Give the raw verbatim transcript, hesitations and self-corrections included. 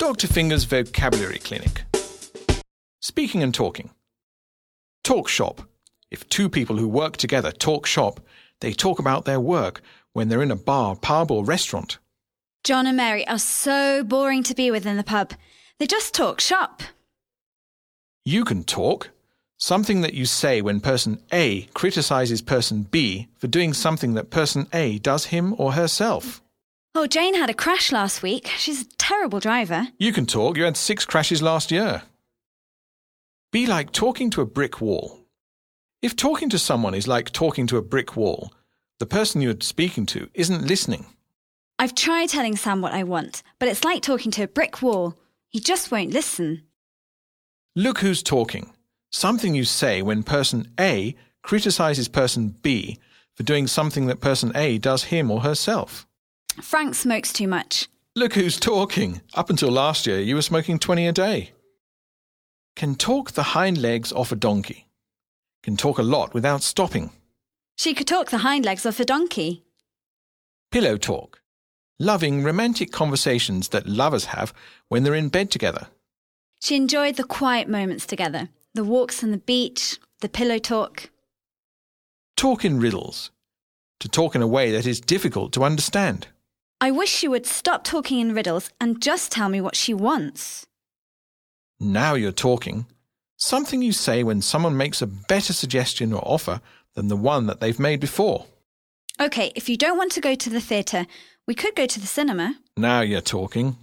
Doctor Finger's Vocabulary Clinic. Speaking and talking. Talk shop. If two people who work together talk shop, they talk about their work when they're in a bar, pub or restaurant. John and Mary are so boring to be with in the pub. They just talk shop. You can talk. Something that you say when person A criticises person B for doing something that person A does him or herself. Oh, Jane had a crash last week. She's a terrible driver. You can talk. You had six crashes last year. Be like talking to a brick wall. If talking to someone is like talking to a brick wall, the person you're speaking to isn't listening. I've tried telling Sam what I want, but it's like talking to a brick wall. He just won't listen. Look who's talking. Something you say when person A criticises person B for doing something that person A does him or herself. Frank smokes too much. Look who's talking. Up until last year, you were smoking twenty a day. Can talk the hind legs off a donkey. Can talk a lot without stopping. She could talk the hind legs off a donkey. Pillow talk. Loving, romantic conversations that lovers have when they're in bed together. She enjoyed the quiet moments together. The walks on the beach, the pillow talk. Talk in riddles. To talk in a way that is difficult to understand. I wish she would stop talking in riddles and just tell me what she wants. Now you're talking. Something you say when someone makes a better suggestion or offer than the one that they've made before. OK, if you don't want to go to the theatre, we could go to the cinema. Now you're talking.